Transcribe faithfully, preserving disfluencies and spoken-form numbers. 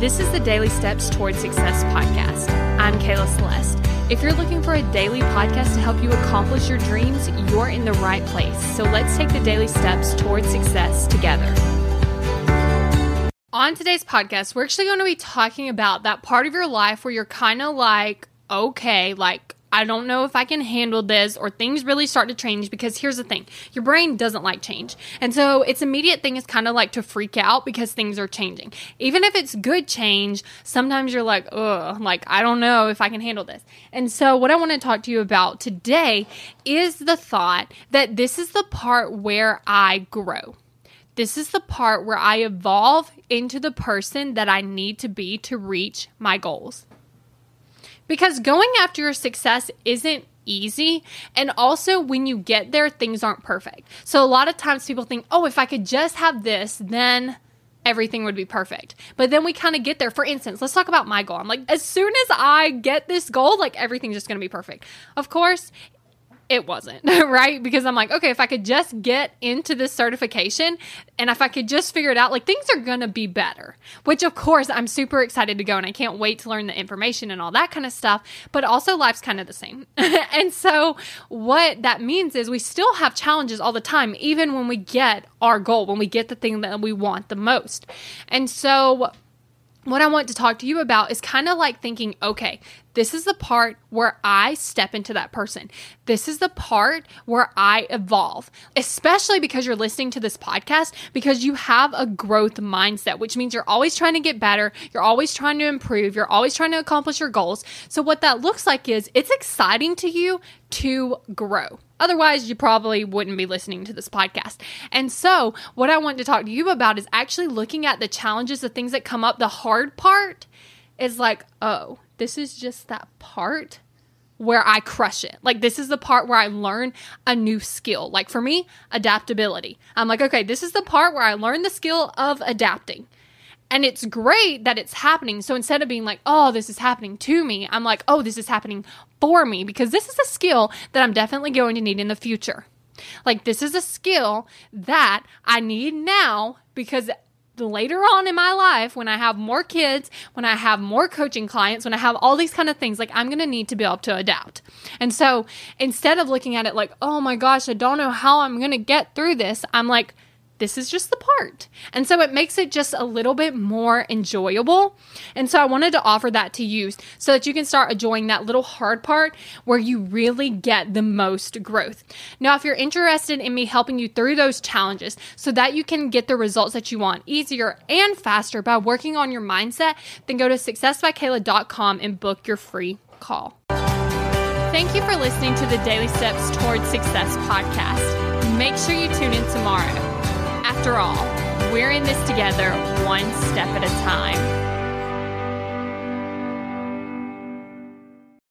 This is the Daily Steps Toward Success podcast. I'm Kayla Celeste. If you're looking for a daily podcast to help you accomplish your dreams, you're in the right place. So let's take the daily steps toward success together. On today's podcast, we're actually going to be talking about that part of your life where you're kind of like, okay, like, I don't know if I can handle this, or things really start to change, because here's the thing. Your brain doesn't like change. And so its immediate thing is kind of like to freak out because things are changing. Even if it's good change, sometimes you're like, ugh, like, I don't know if I can handle this. And so what I want to talk to you about today is the thought that this is the part where I grow. This is the part where I evolve into the person that I need to be to reach my goals. Because going after your success isn't easy, and also when you get there, things aren't perfect. So a lot of times people think, oh, if I could just have this, then everything would be perfect. But then we kind of get there. For instance, let's talk about my goal. I'm like, as soon as I get this goal, like, everything's just going to be perfect. Of course, it wasn't, right? Because I'm like, okay, if I could just get into this certification, and if I could just figure it out, like, things are going to be better, which of course I'm super excited to go, and I can't wait to learn the information and all that kind of stuff, but also life's kind of the same. And so what that means is we still have challenges all the time, even when we get our goal, when we get the thing that we want the most. And so what I want to talk to you about is kind of like thinking, okay, this is the part where I step into that person. This is the part where I evolve, especially because you're listening to this podcast, because you have a growth mindset, which means you're always trying to get better. You're always trying to improve. You're always trying to accomplish your goals. So what that looks like is it's exciting to you to grow. Otherwise, you probably wouldn't be listening to this podcast. And so what I want to talk to you about is actually looking at the challenges, the things that come up. The hard part is like, oh, this is just that part where I crush it. Like, this is the part where I learn a new skill. Like, for me, adaptability. I'm like, okay, this is the part where I learn the skill of adapting. And it's great that it's happening. So instead of being like, oh, this is happening to me, I'm like, oh, this is happening for me, because this is a skill that I'm definitely going to need in the future. Like, this is a skill that I need now, because later on in my life, when I have more kids, when I have more coaching clients, when I have all these kind of things, like, I'm going to need to be able to adapt. And so instead of looking at it like, oh my gosh, I don't know how I'm going to get through this, I'm like, this is just the part. And so it makes it just a little bit more enjoyable. And so I wanted to offer that to you so that you can start enjoying that little hard part where you really get the most growth. Now, if you're interested in me helping you through those challenges so that you can get the results that you want easier and faster by working on your mindset, then go to success by kayla dot com and book your free call. Thank you for listening to the Daily Steps Toward Success podcast. Make sure you tune in tomorrow. After all, we're in this together, one step at a time.